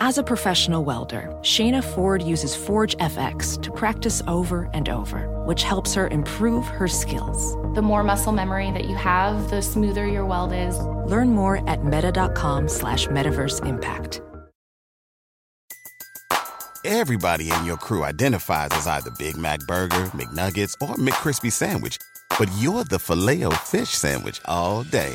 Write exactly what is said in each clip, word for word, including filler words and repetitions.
As a professional welder, Shayna Ford uses Forge F X to practice over and over, which helps her improve her skills. The more muscle memory that you have, the smoother your weld is. Learn more at meta.com slash metaverse impact. Everybody in your crew identifies as either Big Mac Burger, McNuggets, or McCrispy Sandwich, but you're the Filet-O-Fish Sandwich all day.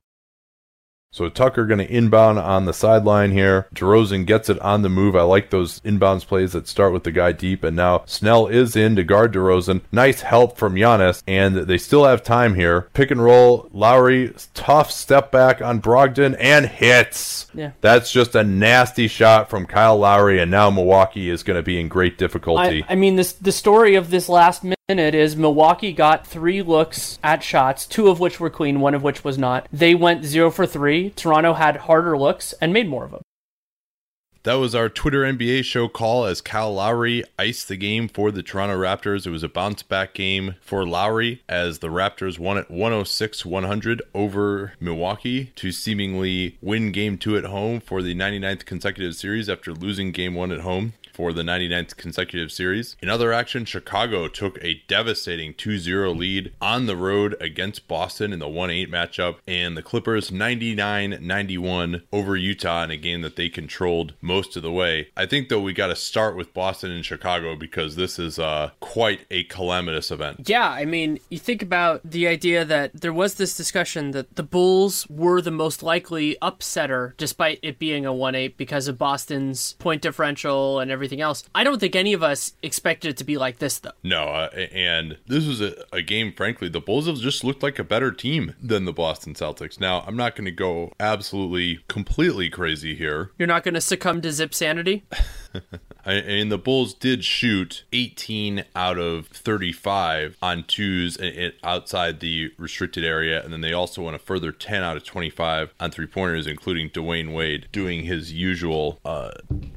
So Tucker going to inbound on the sideline here. DeRozan gets it on the move. I like those inbounds plays that start with the guy deep. And now Snell is in to guard DeRozan. Nice help from Giannis. And they still have time here. Pick and roll. Lowry, tough step back on Brogdon and hits. Yeah. That's just a nasty shot from Kyle Lowry. And now Milwaukee is going to be in great difficulty. I, I mean, this the story of this last minute. It is Milwaukee got three looks at shots, two of which were clean, one of which was not. They went zero for three. Toronto had harder looks and made more of them. That was our Twitter N B A show call as Kyle Lowry iced the game for the Toronto Raptors. It was a bounce-back game for Lowry as the Raptors won at one oh six one hundred over Milwaukee to seemingly win Game two at home for the ninety-ninth consecutive series after losing Game one at home for the ninety-ninth consecutive series. In other action, Chicago took a devastating two zero lead on the road against Boston in the one eight matchup, and the Clippers ninety-nine ninety-one over Utah in a game that they controlled most of the way. I think, though, we got to start with Boston and Chicago because this is uh, quite a calamitous event. Yeah, I mean, you think about the idea that there was this discussion that the Bulls were the most likely upsetter despite it being a one eight because of Boston's point differential and everything else. I don't think any of us expected it to be like this, though. No, uh, and this was a, a game, frankly, the Bulls have just looked like a better team than the Boston Celtics. Now, I'm not going to go absolutely, completely crazy here. You're not going to succumb to Zip Sanity? I, and the Bulls did shoot eighteen out of thirty-five on twos and, and outside the restricted area, and then they also won a further ten out of twenty-five on three-pointers, including Dwayne Wade doing his usual uh,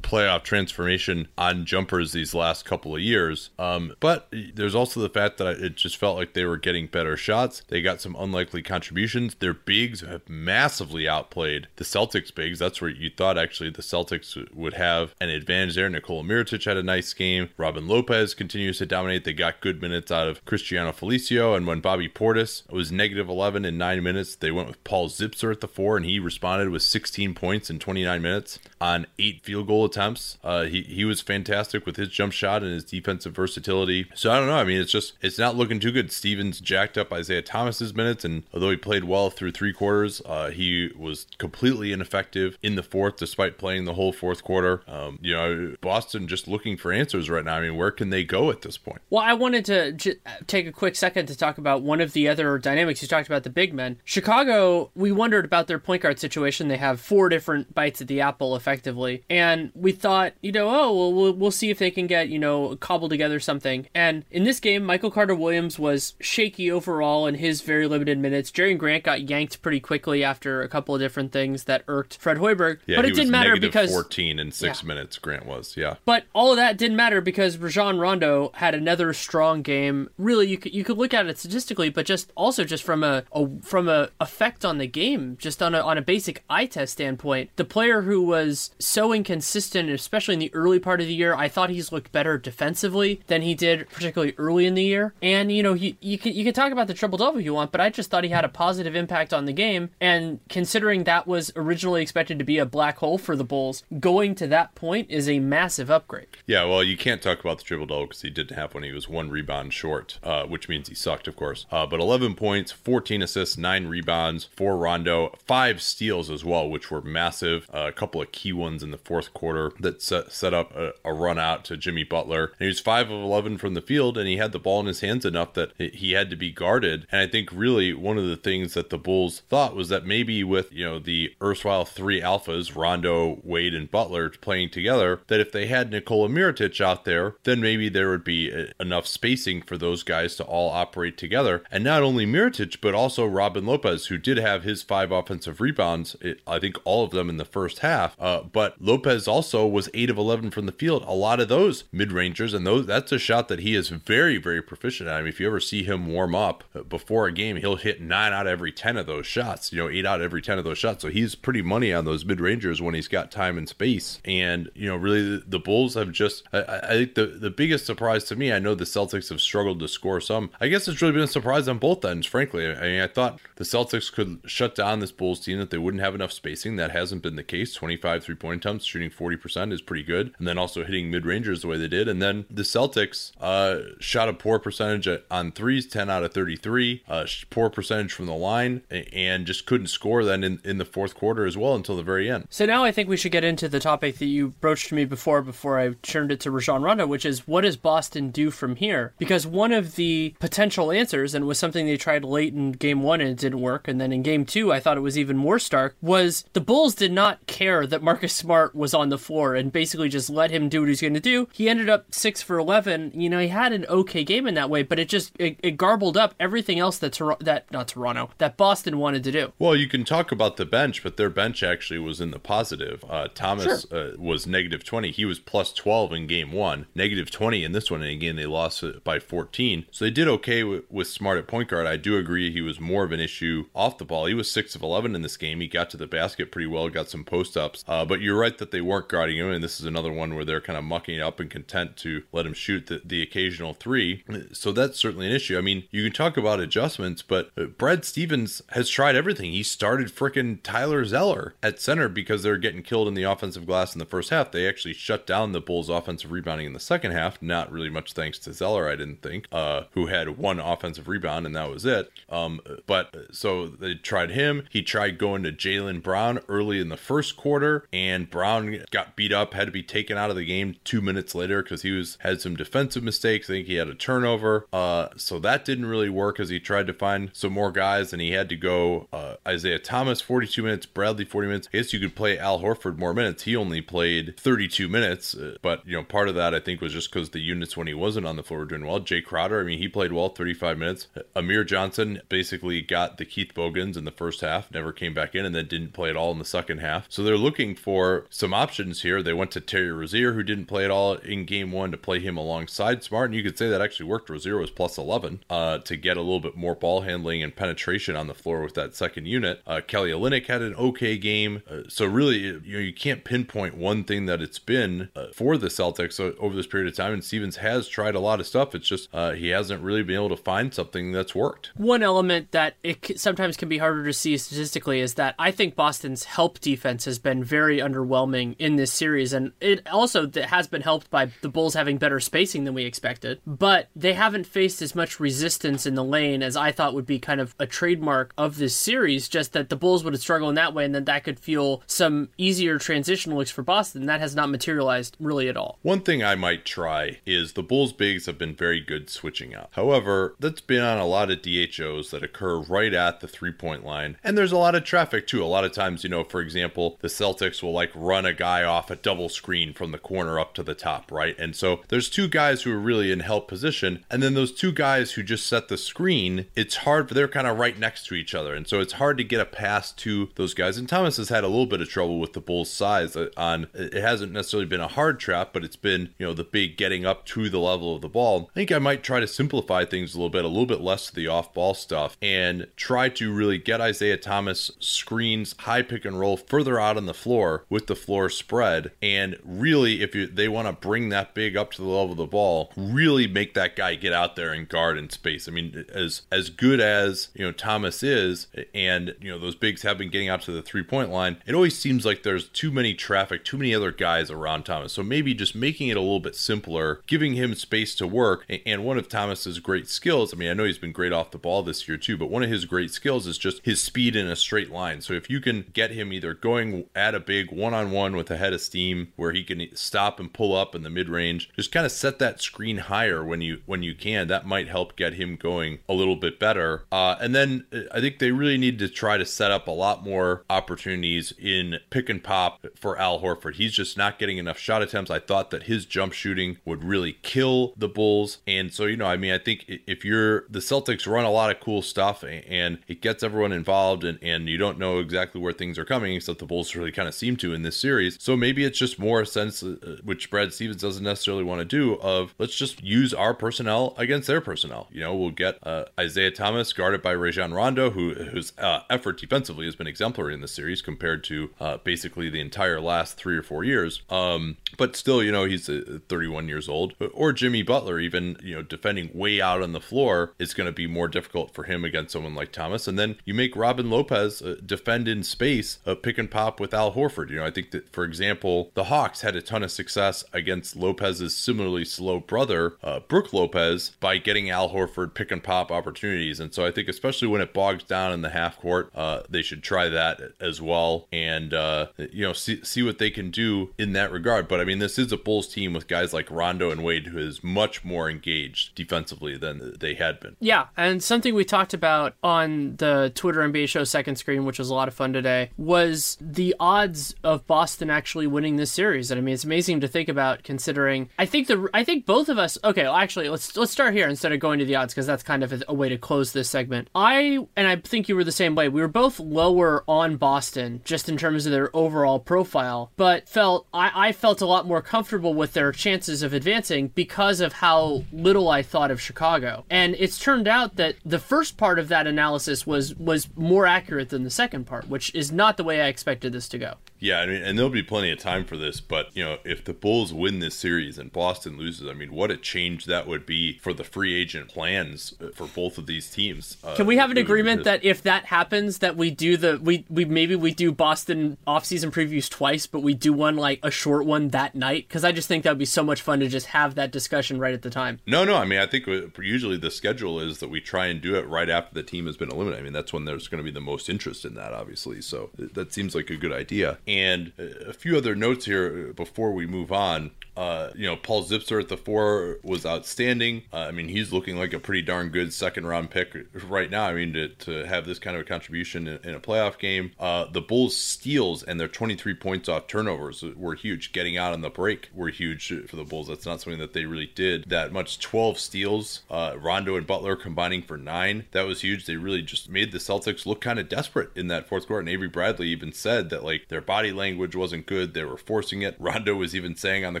playoff transformation on jumpers these last couple of years. Um, but there's also the fact that it just felt like they were getting better shots. They got some unlikely contributions. Their bigs have massively outplayed the Celtics bigs. That's where you thought, actually, the Celtics would have an advantage there. Nikola Mirotic had a nice game. Robin Lopez continues to dominate. They got good minutes out of Cristiano Felicio, and when Bobby Portis was negative eleven in nine minutes, they went with Paul Zipser at the four, and he responded with sixteen points in twenty-nine minutes on eight field goal attempts. Uh, he he was fantastic with his jump shot and his defensive versatility. So I don't know. I mean, it's just it's not looking too good. Stevens jacked up Isaiah Thomas's minutes, and although he played well through three quarters, uh, he was completely ineffective in the fourth, despite playing the whole fourth quarter. Um, you know, Boston just looking for answers right now. I mean, where can they go at this point? Well, I wanted to j- take a quick second to talk about one of the other dynamics. You talked about the big men. Chicago, we wondered about their point guard situation. They have four different bites at the apple, effectively. And we thought, you know, oh, well, we'll, we'll see if they can get, you know, cobble together something. And in this game, Michael Carter-Williams was shaky overall in his very limited minutes. Jerry Grant got yanked pretty quickly after a couple of different things that irked Fred Hoiberg. Yeah, but it didn't matter because fourteen in six yeah. minutes, Grant was. Yeah. But all of that didn't matter because Rajon Rondo had another strong game. Really, you could, you could look at it statistically, but just also just from a, a from a effect on the game, just on a, on a basic eye test standpoint, the player who was so inconsistent, especially in the early part of the year, I thought he's looked better defensively than he did particularly early in the year. And, you know, he, you can, you can talk about the triple-double you want, but I just thought he had a positive impact on the game. And considering that was originally expected to be a black hole for the Bulls, going to that point is a massive upgrade. Yeah, well, you can't talk about the triple-double because he didn't have one. He was one rebound short, uh, which means he sucked, of course. Uh, but eleven points, fourteen assists, nine rebounds for Rondo, five steals as well, which were massive. Uh, a couple of key ones in the fourth quarter that set, set up a, a run out to Jimmy Butler. And he was five of eleven from the field, and he had the ball in his hands enough that he had to be guarded. And I think really one of the things that the Bulls thought was that maybe with, you know, the erstwhile three alphas, Rondo, Wade, and Butler playing together, that if they had Nikola Mirotic out there, then maybe there would be enough spacing for those guys to all operate together. And not only Mirotic, but also Robin Lopez, who did have his five offensive rebounds, I think all of them in the first half. Uh, but Lopez also was eight of eleven from the field. A lot of those mid-rangers, and those that's a shot that he is very, very proficient at. I mean, if you ever see him warm up before a game, he'll hit nine out of every ten of those shots, you know, eight out of every ten of those shots. So he's pretty money on those mid-rangers when he's got time and space. And, you know, really the, the Bulls have just, I, I think the, the biggest surprise to me, I know the Celtics have struggled to score some. I guess it's really been a surprise on both ends, frankly. I mean, I thought the Celtics could shut down this Bulls team, that they wouldn't have enough spacing. That hasn't been the case. twenty-five three-point attempts, shooting forty percent is pretty good. And then also hitting mid-rangers the way they did. And then the Celtics uh, shot a poor percentage on threes, ten out of thirty-three, uh, poor percentage from the line, and just couldn't score then in, in the fourth quarter as well until the very end. So now I think we should get into the topic that you broached to me before, before I turned it to Rajon Rondo, which is what does Boston do from here? Because one of the potential answers, and was something they tried late in game one and it didn't work, and then in game two I thought it was even more stark, was the Bulls did not care that Marcus Smart was on the floor and basically just let him do what he's going to do. He ended up six for eleven. You know, he had an okay game in that way, but it just it, it garbled up everything else that Tor- that not Toronto that Boston wanted to do. Well, you can talk about the bench, but their bench actually was in the positive. Uh, Thomas sure. uh, was negative twenty. He was plus twelve in game one, negative twenty in this one, and again they lost by fourteen. So they did okay with, with Smart at point guard. I do agree he was more of an issue off the ball. He was six of eleven in this game. He got to the basket pretty well, got some post ups. Uh, but you're right that they weren't guarding him, and this is another one where they're kind of mucking it up and content to let him shoot the, the occasional three. So that's certainly an issue. I mean, you can talk about adjustments, but Brad Stevens has tried everything. He started frickin' Tyler Zeller at center because they're getting killed in the offensive glass in the first half. They actually shut down the Bulls' offensive rebounding in the second half. Not really much thanks to Zeller, I didn't think, uh, who had one offensive rebound and that was it. Um, but so they tried him. He tried going to Jaylen Brown early in the first quarter, and Brown got beat up, had to be taken out of the game two minutes later because he was had some defensive mistakes. I think he had a turnover. Uh, so that didn't really work as he tried to find some more guys, and he had to go uh, Isaiah Thomas forty-two minutes, Bradley forty minutes. I guess you could play Al Horford more minutes. He only played thirty-two minutes, uh, but you know, part of that I think was just because the units when he wasn't on the floor were doing well. Jay Crowder, I mean, he played well, thirty-five minutes. Amir Johnson basically got the Keith Bogans in the first half, never came back in, and then didn't play at all in the second half. So they're looking for some options here. They went to Terry Rozier, who didn't play at all in game one, to play him alongside Smart, and you could say that actually worked. Rozier was plus eleven uh, to get a little bit more ball handling and penetration on the floor with that second unit. Uh, Kelly Olynyk had an okay game. Uh, so really, you know, you can't pinpoint one thing that it's been uh, for the Celtics over this period of time, and Stevens has tried a lot of stuff. It's just uh, he hasn't really been able to find something that's worked. One element that it sometimes can be harder to see statistically is that I think Boston's help defense has been very underwhelming in this series, and it also has been helped by the Bulls having better spacing than we expected, but they haven't faced as much resistance in the lane as I thought would be kind of a trademark of this series, just that the Bulls would have struggled in that way, and then that could fuel some easier transition looks for Boston. That has not materialized really at all. One thing I might try is the Bulls bigs have been very good switching out. However, that's been on a lot of D H Os that occur right at the three-point line, and there's a lot of traffic too. A lot of times, you know, for example, the Celtics will like run a guy off a double screen from the corner up to the top, right? And so there's two guys who are really in help position, and then those two guys who just set the screen, it's hard for they're kind of right next to each other, and so it's hard to get a pass to those guys. And Thomas has had a little bit of trouble with the Bulls' size on it. Hasn't necessarily been a hard trap, but it's been, you know, the big getting up to the level of the ball. I think I might try to simplify things a little bit, a little bit less of the off-ball stuff, and try to really get Isaiah Thomas screens, high pick and roll further out on the floor with the floor spread. And really, if you, they want to bring that big up to the level of the ball, really make that guy get out there and guard in space. I mean, as as good as, you know, Thomas is, and, you know, those bigs have been getting out to the three-point line, it always seems like there's too many traffic, too many other guys around Thomas. So maybe just making it a little bit simpler, giving him space to work. And one of Thomas's great skills, I mean, I know he's been great off the ball this year too, but one of his great skills is just his speed in a straight line. So if you can get him either going at a big one-on-one with a head of steam where he can stop and pull up in the mid-range, just kind of set that screen higher when you when you can, that might help get him going a little bit better. Uh, and then I think they really need to try to set up a lot more opportunities in pick and pop for Al Horford. He's just not getting enough shot attempts. I thought that his jump shooting would really kill the Bulls. And so, you know, I mean, I think if you're the Celtics run a lot of cool stuff and it gets everyone involved and, and you don't know exactly where things are coming, except the Bulls really kind of seem to in this series. So maybe it's just more a sense, uh, which Brad Stevens doesn't necessarily want to do, of let's just use our personnel against their personnel. You know, we'll get uh, Isaiah Thomas guarded by Rajon Rondo, who whose uh, effort defensively has been exemplary in this series compared to uh, basically the entire last three or four years. Um, but still, you know, he's uh, thirty-one years old. Or Jimmy Butler, even, you know, defending way out on the floor is going to be more difficult for him against someone like Thomas. And then you make Robin Lopez uh, defend in space, uh, pick and pop with Al Horford. You know, I think that, for example, the Hawks had a ton of success against Lopez's similarly slow brother, uh, Brooke Lopez, by getting Al Horford pick and pop opportunities. And so I think especially when it bogs down in the half court, uh, they should try that as well. And, uh, you know, see, see what they can do in that regard. But I mean, this is a Bulls team with guys like Rondo and Wade, who is much more engaged defensively than they had been. Yeah. And something we talked about on the Twitter N B A show Second Screen, which was a lot of fun today, was the odds of Boston actually winning this series. And I mean, it's amazing to think about considering, I think the, I think both of us, okay, well, actually let's, let's start here instead of going to the odds, because that's kind of a way to close this segment. I, and I think you were the same way. We were both lower on Boston just in terms of their overall profile, but felt, I, I felt a lot more comfortable with their chances of advancing because of how little I thought of Chicago. And it's turned out that the first part of that analysis was, was more accurate than the second part, which is not the way I expected this to go. Yeah, I mean, and there'll be plenty of time for this, but, you know, if the Bulls win this series and Boston loses, I mean, what a change that would be for the free agent plans for both of these teams. Uh, Can we have an agreement just... that if that happens, that we do the, we, we maybe we do Boston offseason previews twice, but we do one, like, a short one that night? Because I just think that would be so much fun to just have that discussion right at the time. No, no, I mean, I think usually the schedule is that we try and do it right after the team has been eliminated. I mean, that's when there's going to be the most interest in that, obviously, so that seems like a good idea. And a few other notes here before we move on. Uh, you know, Paul Zipser at the four was outstanding. Uh, I mean, he's looking like a pretty darn good second round pick right now. I mean, to, to have this kind of a contribution in, in a playoff game. Uh, the Bulls' steals and their twenty-three points off turnovers were huge. Getting out on the break were huge for the Bulls. That's not something that they really did that much. twelve steals. Uh, Rondo and Butler combining for nine. That was huge. They really just made the Celtics look kind of desperate in that fourth quarter. And Avery Bradley even said that, like, their body language wasn't good. They were forcing it. Rondo was even saying on the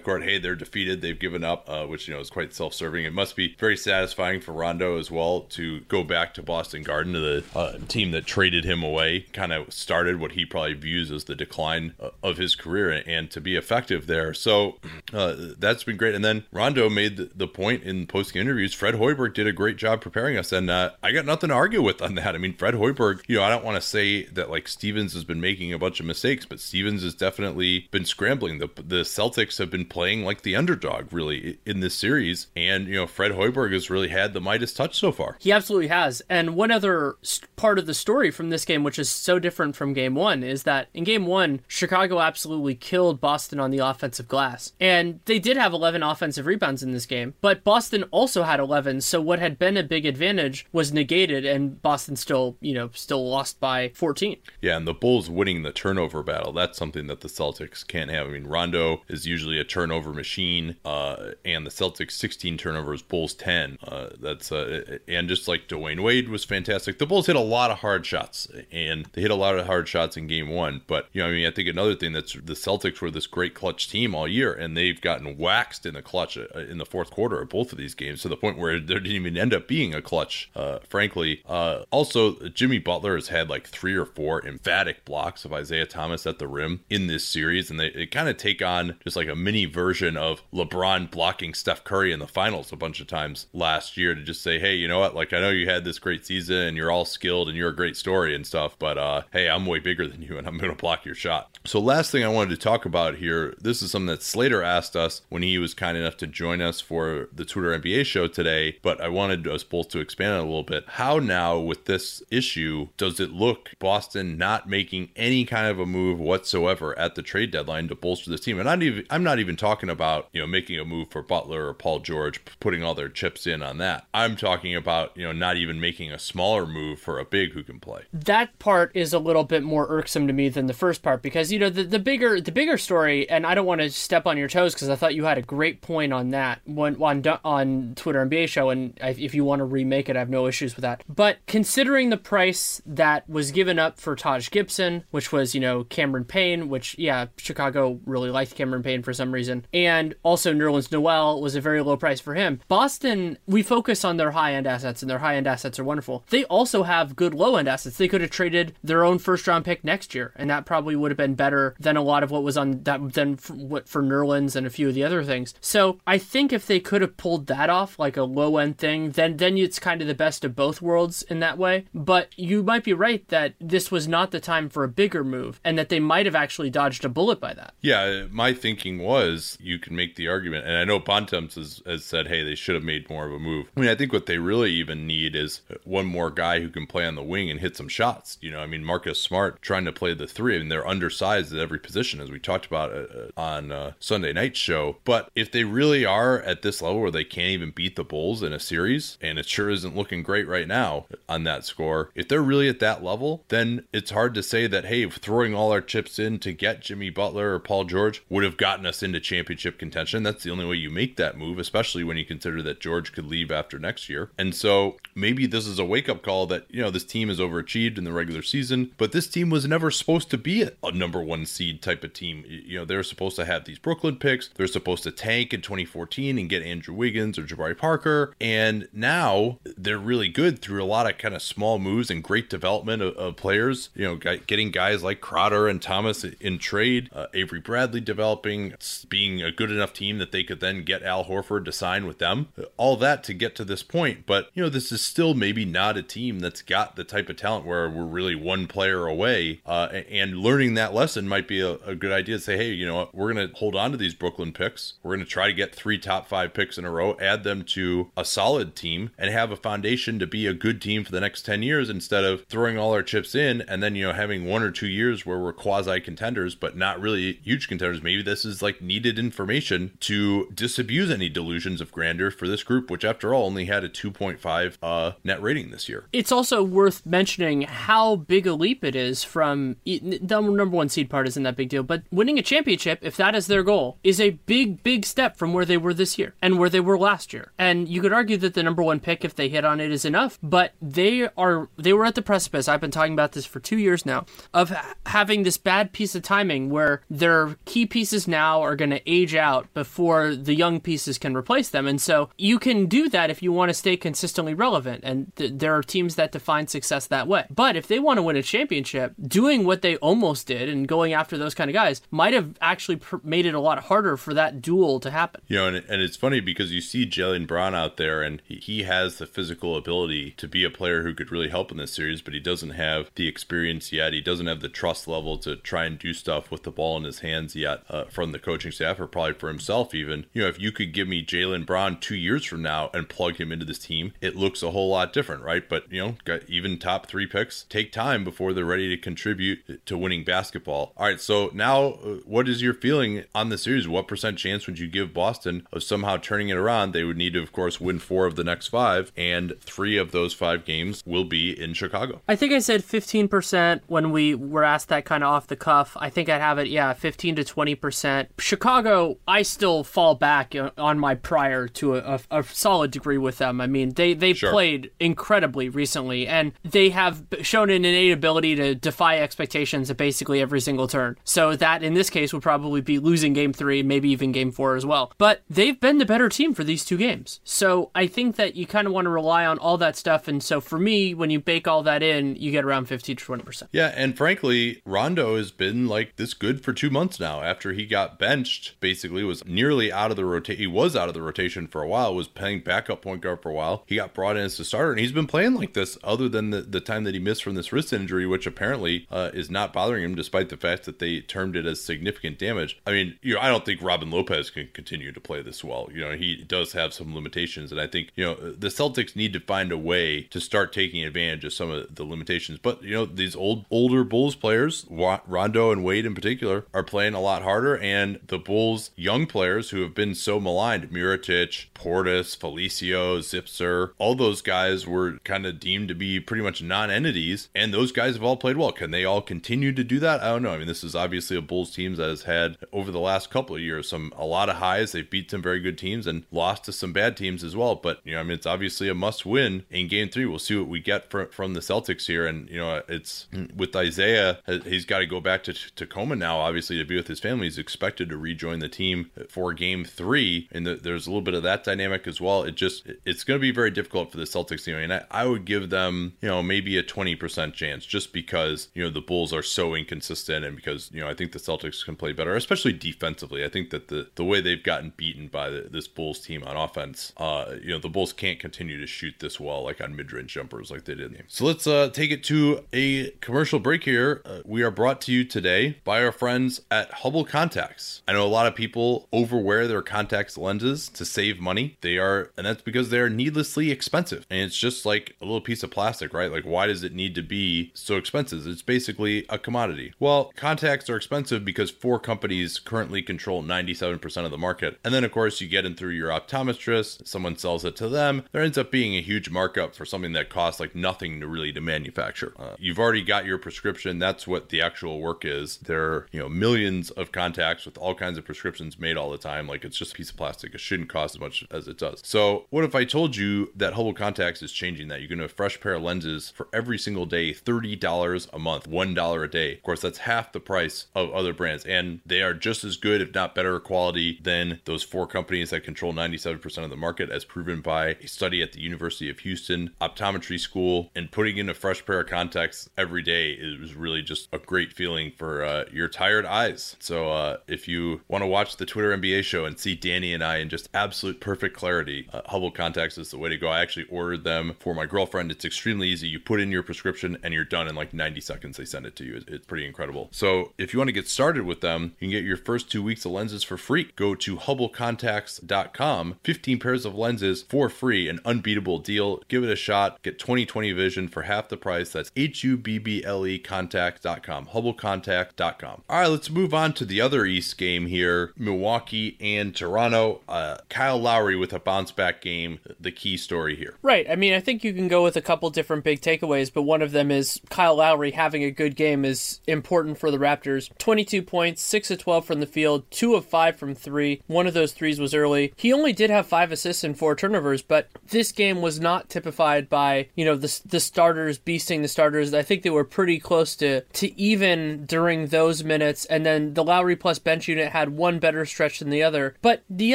court, hey, they're defeated, they've given up, uh, which, you know, is quite self-serving. It must be very satisfying for Rondo as well to go back to Boston Garden, to the uh, team that traded him away, kind of started what he probably views as the decline uh, of his career, and to be effective there. So uh, that's been great. And then Rondo made the, the point in post-game interviews, Fred Hoiberg did a great job preparing us, and uh, I got nothing to argue with on that. I mean, Fred Hoiberg, you know, I don't want to say that, like, Stevens has been making a bunch of mistakes, but Stevens has definitely been scrambling. The, the Celtics have been playing playing like the underdog really in this series, and, you know, Fred Hoiberg has really had the Midas touch so far. He absolutely has. And one other part of the story from this game, which is so different from game one, is that in game one, Chicago absolutely killed Boston on the offensive glass, and they did have eleven offensive rebounds in this game, but Boston also had eleven, so what had been a big advantage was negated, and Boston still, you know, still lost by fourteen. Yeah, and the Bulls winning the turnover battle, that's something that the Celtics can't have. I mean, Rondo is usually a turnover Turnover machine, uh, and the Celtics sixteen turnovers, Bulls ten. Uh, that's uh, and just like Dwayne Wade was fantastic. The Bulls hit a lot of hard shots, and they hit a lot of hard shots in game one. But, you know, I mean, I think another thing that's the Celtics were this great clutch team all year, and they've gotten waxed in the clutch uh, in the fourth quarter of both of these games to the point where there didn't even end up being a clutch. Uh, frankly, uh, also Jimmy Butler has had like three or four emphatic blocks of Isaiah Thomas at the rim in this series, and they, they kind of take on just like a mini version. version of LeBron blocking Steph Curry in the finals a bunch of times last year, to just say, hey, you know what, like, I know you had this great season and you're all skilled and you're a great story and stuff, but uh hey, I'm way bigger than you and I'm gonna block your shot. So last thing I wanted to talk about here, this is something that Slater asked us when he was kind enough to join us for the Twitter N B A show today, but I wanted us both to expand on it a little bit. How now with this issue does it look, Boston not making any kind of a move whatsoever at the trade deadline to bolster this team. And I'm, even, I'm not even talking about, you know, making a move for Butler or Paul George, putting all their chips in on that. I'm talking about, you know, not even making a smaller move for a big who can play. That part is a little bit more irksome to me than the first part, because, you know, the, the bigger the bigger story, and I don't want to step on your toes because I thought you had a great point on that when, on, on Twitter N B A Show, and if you want to remake it, I have no issues with that. But considering the price that was given up for Taj Gibson, which was, you know, Cameron Payne, which, yeah, Chicago really liked Cameron Payne for some reason, and also Nerlens Noel was a very low price for him. Boston, we focus on their high-end assets, and their high-end assets are wonderful. They also have good low-end assets. They could have traded their own first-round pick next year, and that probably would have been better than a lot of what was on that, than for, what for Nerlens and a few of the other things. So I think if they could have pulled that off, like a low-end thing, then then it's kind of the best of both worlds in that way. But you might be right that this was not the time for a bigger move, and that they might have actually dodged a bullet by that. Yeah, my thinking was you can make the argument, and I know Bontemps has, has said, hey, they should have made more of a move. I mean, I think what they really even need is one more guy who can play on the wing and hit some shots. You know, I mean, Marcus Smart trying to play the three, and they're undersized at every position, as we talked about uh, on uh, Sunday night show. But if they really are at this level where they can't even beat the Bulls in a series, and it sure isn't looking great right now on that score, if they're really at that level, then it's hard to say that, hey, throwing all our chips in to get Jimmy Butler or Paul George would have gotten us into championship contention. That's the only way you make that move, especially when you consider that George could leave after next year. And so maybe this is a wake-up call that, you know, this team is overachieved in the regular season, but this team was never supposed to be a number one seed type of team. You know, they're supposed to have these Brooklyn picks. They're supposed to tank in twenty fourteen and get Andrew Wiggins or Jabari Parker. And now they're really good through a lot of kind of small moves and great development of, of players, you know, getting guys like Crowder and Thomas in trade, uh, Avery Bradley developing, being a good enough team that they could then get Al Horford to sign with them, all that to get to this point. But, you know, this is still maybe not a team that's got the type of talent where we're really one player away. Uh, and learning that lesson might be a, a good idea to say, hey, you know what, we're going to hold on to these Brooklyn picks. We're going to try to get three top five picks in a row, add them to a solid team, and have a foundation to be a good team for the next ten years instead of throwing all our chips in and then, you know, having one or two years where we're quasi contenders, but not really huge contenders. Maybe this is like needed information to disabuse any delusions of grandeur for this group, which after all only had a two point five uh, net rating this year. It's also worth mentioning how big a leap it is from the number one seed part isn't that big deal, but winning a championship, if that is their goal, is a big, big step from where they were this year and where they were last year. And you could argue that the number one pick, if they hit on it, is enough, but they are, they were at the precipice. I've been talking about this for two years now of having this bad piece of timing where their key pieces now are going to age out before the young pieces can replace them. And so you can do that if you want to stay consistently relevant. And th- there are teams that define success that way. But if they want to win a championship, doing what they almost did and going after those kind of guys might have actually pr- made it a lot harder for that duel to happen. You know, and, and it's funny because you see Jaylen Brown out there and he, he has the physical ability to be a player who could really help in this series, but he doesn't have the experience yet. He doesn't have the trust level to try and do stuff with the ball in his hands yet uh, from the coaching staff or probably for himself even. You know, if you could give me Jaylen Brown two years from now and plug him into this team, it looks a whole lot different, right? But, you know, got even top three picks take time before they're ready to contribute to winning basketball. All right, so now what is your feeling on the series? What percent chance would you give Boston of somehow turning it around? They would need to, of course, win four of the next five, and three of those five games will be in Chicago. I think I said fifteen percent when we were asked that kind of off the cuff. I think I'd have it, yeah, fifteen to twenty percent. Chicago, I still fall back on my prior to a, a, a solid degree with them. I mean, they, they sure. played incredibly recently, and they have shown an innate ability to defy expectations at basically every single turn. So that, in this case, would probably be losing game three, maybe even game four as well. But they've been the better team for these two games. So I think that you kind of want to rely on all that stuff. And so for me, when you bake all that in, you get around fifteen to twenty percent. Yeah, and frankly, Rondo has been like this good for two months now. After he got benched, basically was nearly out of the rotation. He was out of the rotation for a while, was playing backup point guard for a while. He got brought in as the starter, and he's been playing like this other than the, the time that he missed from this wrist injury, which apparently uh, is not bothering him, despite the fact that they termed it as significant damage. I mean, you know, I don't think Robin Lopez can continue to play this well. You know, he does have some limitations, and I think, you know, the Celtics need to find a way to start taking advantage of some of the limitations. But, you know, these old older Bulls players wa- lock. Rondo and Wade in particular are playing a lot harder, and the Bulls' young players who have been so maligned, Mirotić, Portis, Felicio, Zipser, all those guys were kind of deemed to be pretty much non-entities, and those guys have all played well. Can they all continue to do that? I don't know. I mean, this is obviously a Bulls team that has had, over the last couple of years, some a lot of highs. They've beat some very good teams and lost to some bad teams as well, but, you know, I mean, it's obviously a must-win in Game three. We'll see what we get for, from the Celtics here, and, you know, it's with Isaiah, he's got to go back to Tacoma now, obviously, to be with his family. He's expected to rejoin the team for Game three, and the, there's a little bit of that dynamic as well. It just, it's going to be very difficult for the Celtics team. I mean, I, I would give them, you know, maybe a twenty percent chance, just because, you know, the Bulls are so inconsistent, and because, you know, I think the Celtics can play better, especially defensively. I think that the, the way they've gotten beaten by the, this Bulls team on offense, uh, you know, the Bulls can't continue to shoot this well, like on mid-range jumpers like they did in the game. So let's uh, take it to a commercial break here. Uh, we are brought to you today by our friends at Hubble Contacts. I know a lot of people overwear their contacts lenses to save money. They are, and that's because they're needlessly expensive. And it's just like a little piece of plastic, right? Like, why does it need to be so expensive? It's basically a commodity. Well, contacts are expensive because four companies currently control ninety-seven percent of the market. And then, of course, you get in through your optometrist, someone sells it to them. There ends up being a huge markup for something that costs like nothing to really to manufacture. Uh, you've already got your prescription. That's what the actual work is. There are, you know, millions of contacts with all kinds of prescriptions made all the time. Like, it's just a piece of plastic. It shouldn't cost as much as it does. So what if I told you that Hubble Contacts is changing that? You're going to have a fresh pair of lenses for every single day, thirty dollars a month, one dollar a day. Of course, that's half the price of other brands. And they are just as good, if not better quality, than those four companies that control ninety-seven percent of the market, as proven by a study at the University of Houston Optometry School. And putting in a fresh pair of contacts every day is really just a great feeling for uh, your tired eyes. So uh, if you want to watch the Twitter N B A show and see Danny and I in just absolute perfect clarity, uh, Hubble Contacts is the way to go. I actually ordered them for my girlfriend. It's extremely easy. You put in your prescription and you're done in like ninety seconds. They send it to you. It's pretty incredible. So if you want to get started with them, you can get your first two weeks of lenses for free. Go to hubble contacts dot com. fifteen pairs of lenses for free, an unbeatable deal. Give it a shot. Get twenty twenty vision for half the price. That's hubble contacts dot com. hubble contact dot com. All right, let's move on to the other East game here, Milwaukee and Toronto. Uh, Kyle Lowry with a bounce back game, the key story here. Right. I mean, I think you can go with a couple different big takeaways, but one of them is Kyle Lowry having a good game is important for the Raptors. twenty-two points, six of twelve from the field, two of five from three. One of those threes was early. He only did have five assists and four turnovers, but this game was not typified by, you know, the, the starters beasting the starters. I think they were pretty close to, to even during those minutes, and then the Lowry plus bench unit had one better stretch than the other. But the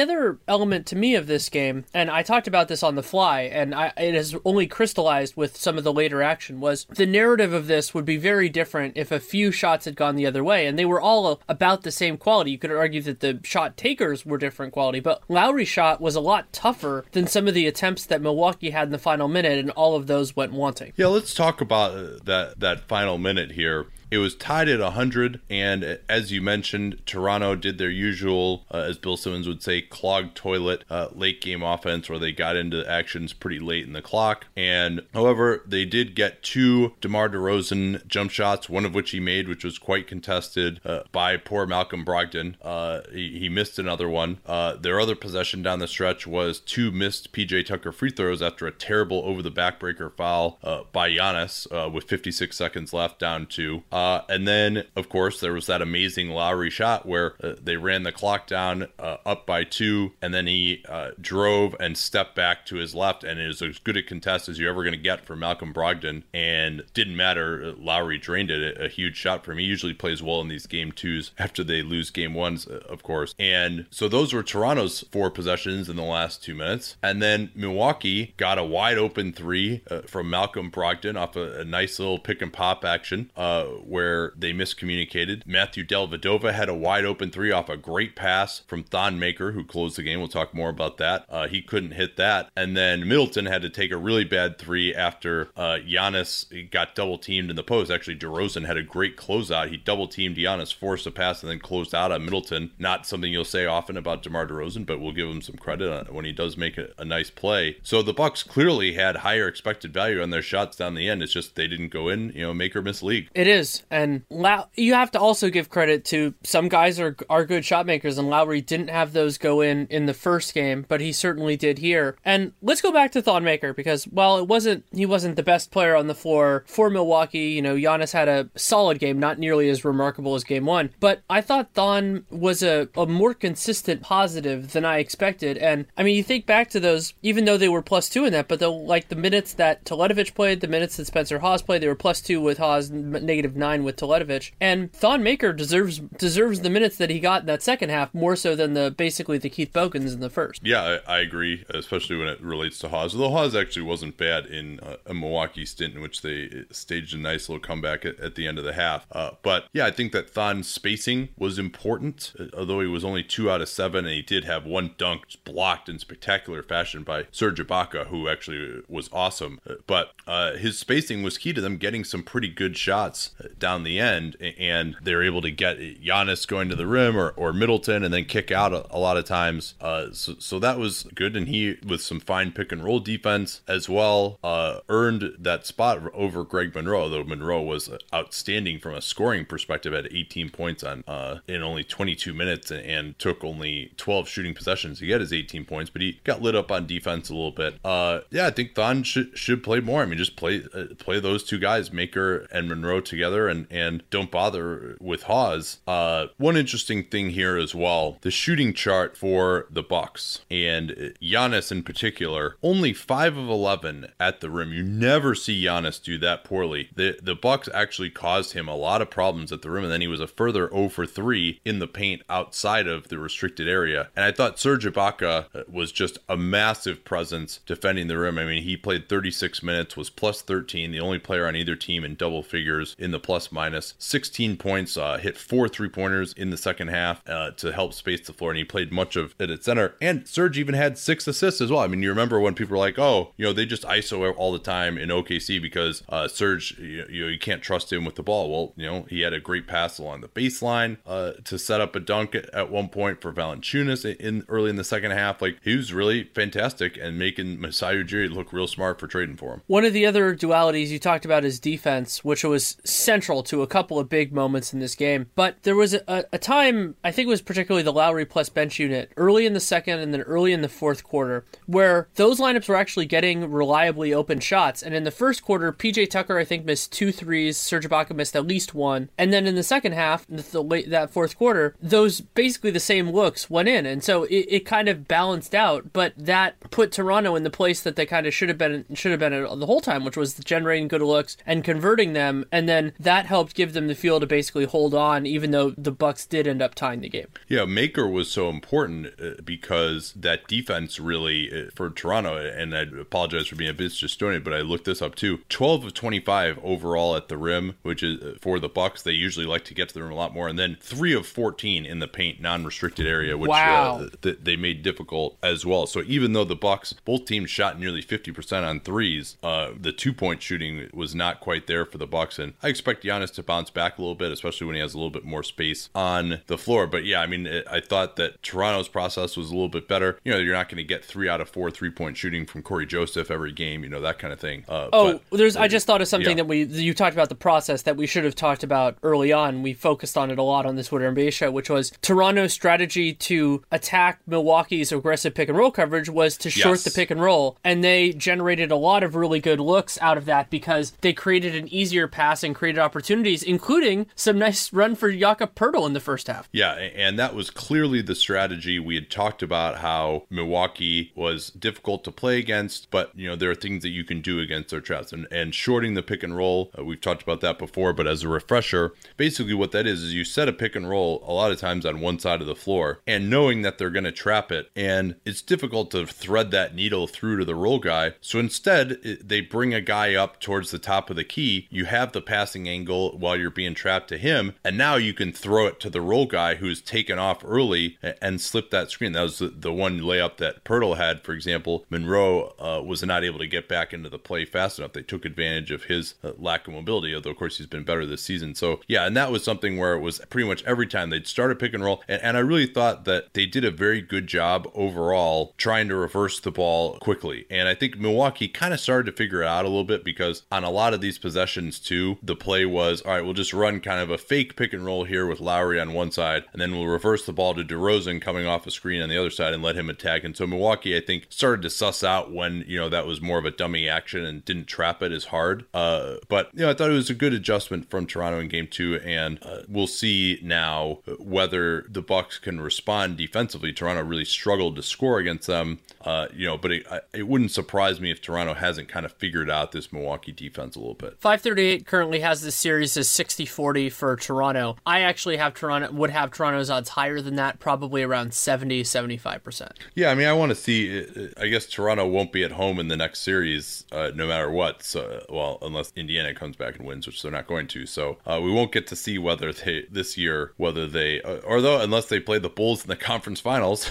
other element to me of this game, and I talked about this on the fly, and I, it has only crystallized with some of the later action, was the narrative of this would be very different if a few shots had gone the other way, and they were all about the same quality. You could argue that the shot takers were different quality, but Lowry's shot was a lot tougher than some of the attempts that Milwaukee had in the final minute, and all of those went wanting. Yeah, let's talk about that that final minute here. It was tied at one hundred, and as you mentioned, Toronto did their usual, uh, as Bill Simmons would say, clogged toilet uh, late game offense, where they got into actions pretty late in the clock. And however, they did get two DeMar DeRozan jump shots, one of which he made, which was quite contested uh, by poor Malcolm Brogdon. Uh, he, he missed another one. Uh, their other possession down the stretch was two missed P J Tucker free throws after a terrible over-the-back breaker foul uh, by Giannis uh, with fifty-six seconds left, down two. Uh, and then, of course, there was that amazing Lowry shot where uh, they ran the clock down uh, up by two, and then he uh, drove and stepped back to his left, and it was as good a contest as you're ever going to get for Malcolm Brogdon, and didn't matter. Lowry drained it. A huge shot for him. He usually plays well in these game twos after they lose game ones, uh, of course. And so those were Toronto's four possessions in the last two minutes. And then Milwaukee got a wide open three uh, from Malcolm Brogdon off a, a nice little pick and pop action, uh, where they miscommunicated. Matthew Dellavedova had a wide open three off a great pass from Thon Maker, who closed the game. We'll talk more about that. Uh, he couldn't hit that. And then Middleton had to take a really bad three after uh, Giannis got double teamed in the post. Actually, DeRozan had a great closeout. He double teamed Giannis, forced a pass, and then closed out on Middleton. Not something you'll say often about DeMar DeRozan, but we'll give him some credit on it when he does make a, a nice play. So the Bucks clearly had higher expected value on their shots down the end. It's just they didn't go in, you know, make or miss league. It is. And And Low- you have to also give credit to some guys are are good shot makers, and Lowry didn't have those go in in the first game, but he certainly did here. And let's go back to Thon Maker, because while it wasn't he wasn't the best player on the floor for Milwaukee, you know, Giannis had a solid game, not nearly as remarkable as game one, but I thought Thon was a, a more consistent positive than I expected. And I mean, you think back to those, even though they were plus two in that, but the, like the minutes that Teletovic played, the minutes that Spencer Haas played, they were plus two with Haas, negative nine with Teletovic. And Thon Maker deserves deserves the minutes that he got in that second half, more so than the basically the Keith Bogans in the first. Yeah, I, I agree, especially when it relates to Haas. Although Haas actually wasn't bad in a, a Milwaukee stint in which they staged a nice little comeback at, at the end of the half. Uh, but yeah, I think that Thon's spacing was important, although he was only two out of seven, and he did have one dunk blocked in spectacular fashion by Serge Ibaka, who actually was awesome. But uh, his spacing was key to them getting some pretty good shots down the end, and they're able to get Giannis going to the rim or, or Middleton and then kick out a, a lot of times. Uh, so, so that was good, and he, with some fine pick and roll defense as well, uh, earned that spot over Greg Monroe, though Monroe was outstanding from a scoring perspective at eighteen points on uh, in only twenty-two minutes and, and took only twelve shooting possessions to get his eighteen points, but he got lit up on defense a little bit. Uh, yeah, I think Thon should, should play more. I mean, just play uh, play those two guys, Maker and Monroe, together, and, and don't bother with Haas. Uh, one interesting thing here as well, the shooting chart for the Bucks and Giannis in particular, only five of eleven at the rim. You never see Giannis do that poorly. The, the Bucks actually caused him a lot of problems at the rim, and then he was a further zero for three in the paint outside of the restricted area. And I thought Serge Ibaka was just a massive presence defending the rim. I mean, he played thirty-six minutes, was plus thirteen, the only player on either team in double figures in the plus minus, sixteen points, uh, hit four three-pointers in the second half uh, to help space the floor, and he played much of it at center. And Serge even had six assists as well. I mean, you remember when people were like, oh, you know, they just I S O all the time in O K C because uh, Serge, you, you know, you can't trust him with the ball. Well, you know, he had a great pass along the baseline uh, to set up a dunk at, at one point for Valanciunas in, in early in the second half. Like, he was really fantastic and making Masai Ujiri look real smart for trading for him. One of the other dualities you talked about is defense, which was central to a couple of big moments in this game. But there was a, a time, I think it was particularly the Lowry plus bench unit, early in the second and then early in the fourth quarter, where those lineups were actually getting reliably open shots. And in the first quarter, P J Tucker, I think, missed two threes. Serge Ibaka missed at least one. And then in the second half, the late, that fourth quarter, those basically the same looks went in. And so it, it kind of balanced out, but that put Toronto in the place that they kind of should have been should have been the whole time, which was generating good looks and converting them. And then that helped give them the fuel to basically hold on, even though the Bucks did end up tying the game. Yeah, Maker was so important because that defense really for Toronto, and I apologize for being a bit disjointed, but I looked this up too. twelve of twenty-five overall at the rim, which is for the Bucks. They usually like to get to the rim a lot more. And then three of fourteen in the paint, non-restricted area, which wow. uh, th- they made difficult as well. So even though the Bucks, both teams shot nearly fifty percent on threes, uh, the two-point shooting was not quite there for the Bucks. And I expect Giannis to bounce back a little bit, especially when he has a little bit more space on the floor. But yeah, I mean, it, I thought that Toronto's process was a little bit better. You know, you're not going to get three out of four three-point shooting from Corey Joseph every game, you know, that kind of thing. Uh, oh, but, there's. Uh, I just thought of something yeah. that we you talked about the process that we should have talked about early on. We focused on it a lot on this Twitter Mbah show, which was Toronto's strategy to attack Milwaukee's aggressive pick and roll coverage was to short yes. the pick and roll, and they generated a lot of really good looks out of that because they created an easier pass and created opportunities, including some nice run for Jakob Poeltl in the first half. Yeah, and that was clearly the strategy. We had talked about how Milwaukee was difficult to play against, but you know there are things that you can do against their traps, and, and shorting the pick and roll, uh, we've talked about that before, but as a refresher, basically what that is is you set a pick and roll a lot of times on one side of the floor and knowing that they're going to trap it, and it's difficult to thread that needle through to the roll guy. So instead, it, they bring a guy up towards the top of the key, you have the passing angle while you're being trapped to him, and now you can throw it to the roll guy who's taken off early and, and slip that screen. That was the, the one layup that Poeltl had, for example. Monroe uh, was not able to get back into the play fast enough. They took advantage of his uh, lack of mobility, although of course he's been better this season. So yeah, and that was something where it was pretty much every time they'd start a pick and roll, and, and I really thought that they did a very good job overall trying to reverse the ball quickly. And I think Milwaukee kind of started to figure it out a little bit because on a lot of these possessions too, the play was, all right, we'll just run kind of a fake pick and roll here with Lowry on one side, and then we'll reverse the ball to DeRozan coming off a screen on the other side and let him attack. And so Milwaukee, I think, started to suss out when, you know, that was more of a dummy action and didn't trap it as hard. Uh, but, you know, I thought it was a good adjustment from Toronto in game two, and uh, we'll see now whether the Bucks can respond defensively. Toronto really struggled to score against them, uh, you know, but it, it wouldn't surprise me if Toronto hasn't kind of figured out this Milwaukee defense a little bit. five thirty-eight currently has this series as sixty forty for Toronto. I actually have Toronto, would have Toronto's odds higher than that, probably around seventy, seventy-five percent. Yeah, I mean, I want to see, I guess Toronto won't be at home in the next series uh, no matter what. So, well, unless Indiana comes back and wins, which they're not going to. So uh, we won't get to see whether they, this year, whether they, uh, or though, unless they play the Bulls in the conference finals.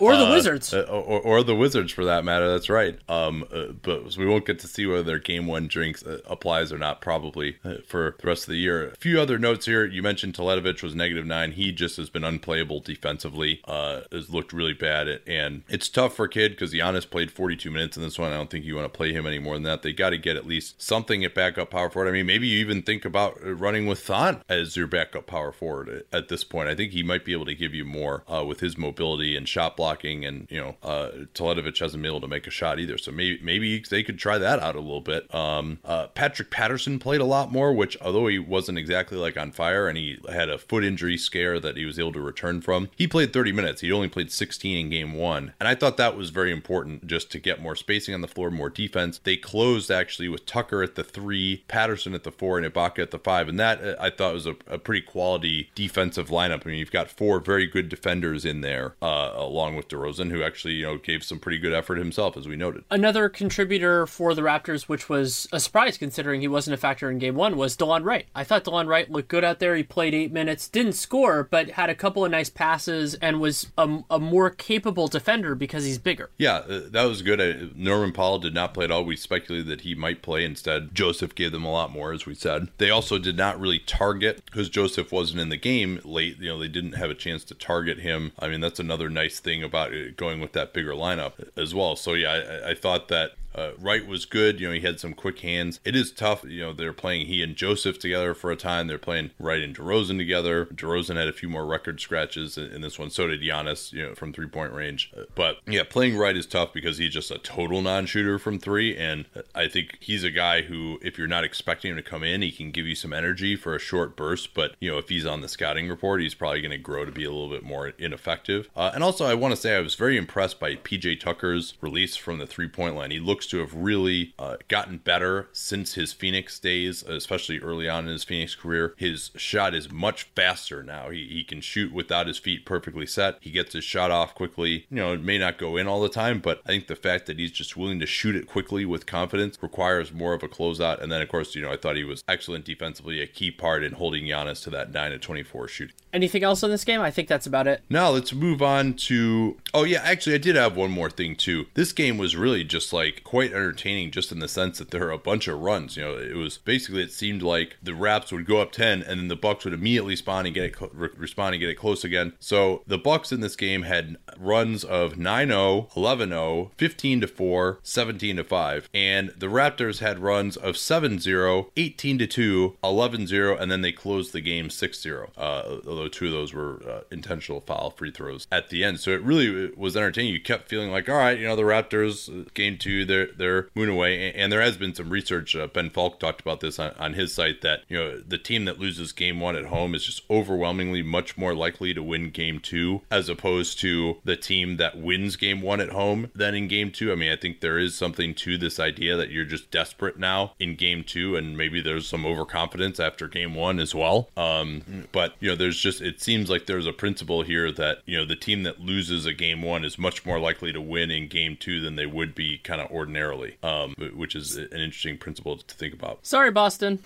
Or the uh, Wizards. Or, or the Wizards for that matter. That's right. Um, uh, but we won't get to see whether their game one drinks uh, applies or not, probably uh, for the rest of the year. A few other notes here. You mentioned Toledovich was negative nine. He just has been unplayable defensively. Uh, has looked really bad. And it's tough for Kid because Giannis played forty-two minutes in this one. I don't think you want to play him any more than that. They got to get at least something at backup power forward. I mean, maybe you even think about running with Thon as your backup power forward at this point. I think he might be able to give you more uh, with his mobility and shot blocking. And, you know, uh, Toledovich hasn't been able to make a shot either. So maybe maybe they could try that out a little bit. Um, uh, Patrick Patterson played a lot more, which although he wasn't exactly like on fire and he had a foot injury scare that he was able to return from, he played thirty minutes. He only played sixteen in game one. And I thought that was very important just to get more spacing on the floor, more defense. They closed actually with Tucker at the three, Patterson at the four, and Ibaka at the five. And that uh, I thought was a, a pretty quality defensive lineup. I mean, you've got four very good defenders in there, uh, along with DeRozan, who actually, you know, gave some pretty good effort himself, as we noted. Another contributor for the Raptors, which was a surprise considering he wasn't a factor in game one, was DeLon Wright. I thought DeLon Wright looked good out there. He played eight minutes, didn't score, but had a couple of nice passes and was a, a more capable defender because he's bigger. Yeah, that was good. I, Norman Powell did not play at all. We speculated that he might play instead. Joseph gave them a lot more, as we said. They also did not really target, because Joseph wasn't in the game late. You know, they didn't have a chance to target him. I mean, that's another nice thing about it, going with that bigger lineup as well. So yeah, I, I thought that Uh, Wright was good. You know, he had some quick hands. It is tough. You know, they're playing he and Joseph together for a time. They're playing Wright and DeRozan together. DeRozan had a few more record scratches in, in this one. So did Giannis, you know, from three-point range. But yeah, playing Wright is tough because he's just a total non-shooter from three. And I think he's a guy who, if you're not expecting him to come in, he can give you some energy for a short burst. But, you know, if he's on the scouting report, he's probably going to grow to be a little bit more ineffective. Uh, and also, I want to say I was very impressed by P J Tucker's release from the three-point line. He looks to have really uh, gotten better since his Phoenix days, especially early on in his Phoenix career. His shot is much faster now. He, he can shoot without his feet perfectly set. He gets his shot off quickly. You know, it may not go in all the time, but I think the fact that he's just willing to shoot it quickly with confidence requires more of a closeout. And then, of course, you know, I thought he was excellent defensively, a key part in holding Giannis to that nine of twenty-four shooting. Anything else in this game? I think that's about it. Now, let's move on to... Oh, yeah, actually, I did have one more thing, too. This game was really just like quite entertaining, just in the sense that there are a bunch of runs. You know, it was basically, it seemed like the Raps would go up ten and then the Bucks would immediately spawn and get it, re- respond and get it close again. So the Bucks in this game had runs of nine oh, eleven oh, fifteen to four, seventeen to five, and the Raptors had runs of seven oh, eighteen to two, eleven oh, and then they closed the game six oh, uh, although two of those were uh, intentional foul free throws at the end. So it really was entertaining. You kept feeling like, all right, you know, the Raptors, game two, Their, their moon away. And there has been some research. Uh, Ben Falk talked about this on, on his site, that, you know, the team that loses game one at home is just overwhelmingly much more likely to win game two, as opposed to the team that wins game one at home than in game two. I mean, I think there is something to this idea that you're just desperate now in game two, and maybe there's some overconfidence after game one as well. Um, but, you know, there's just, it seems like there's a principle here that, you know, the team that loses a game one is much more likely to win in game two than they would be kind of ordinarily, um, which is an interesting principle to think about. Sorry, Boston.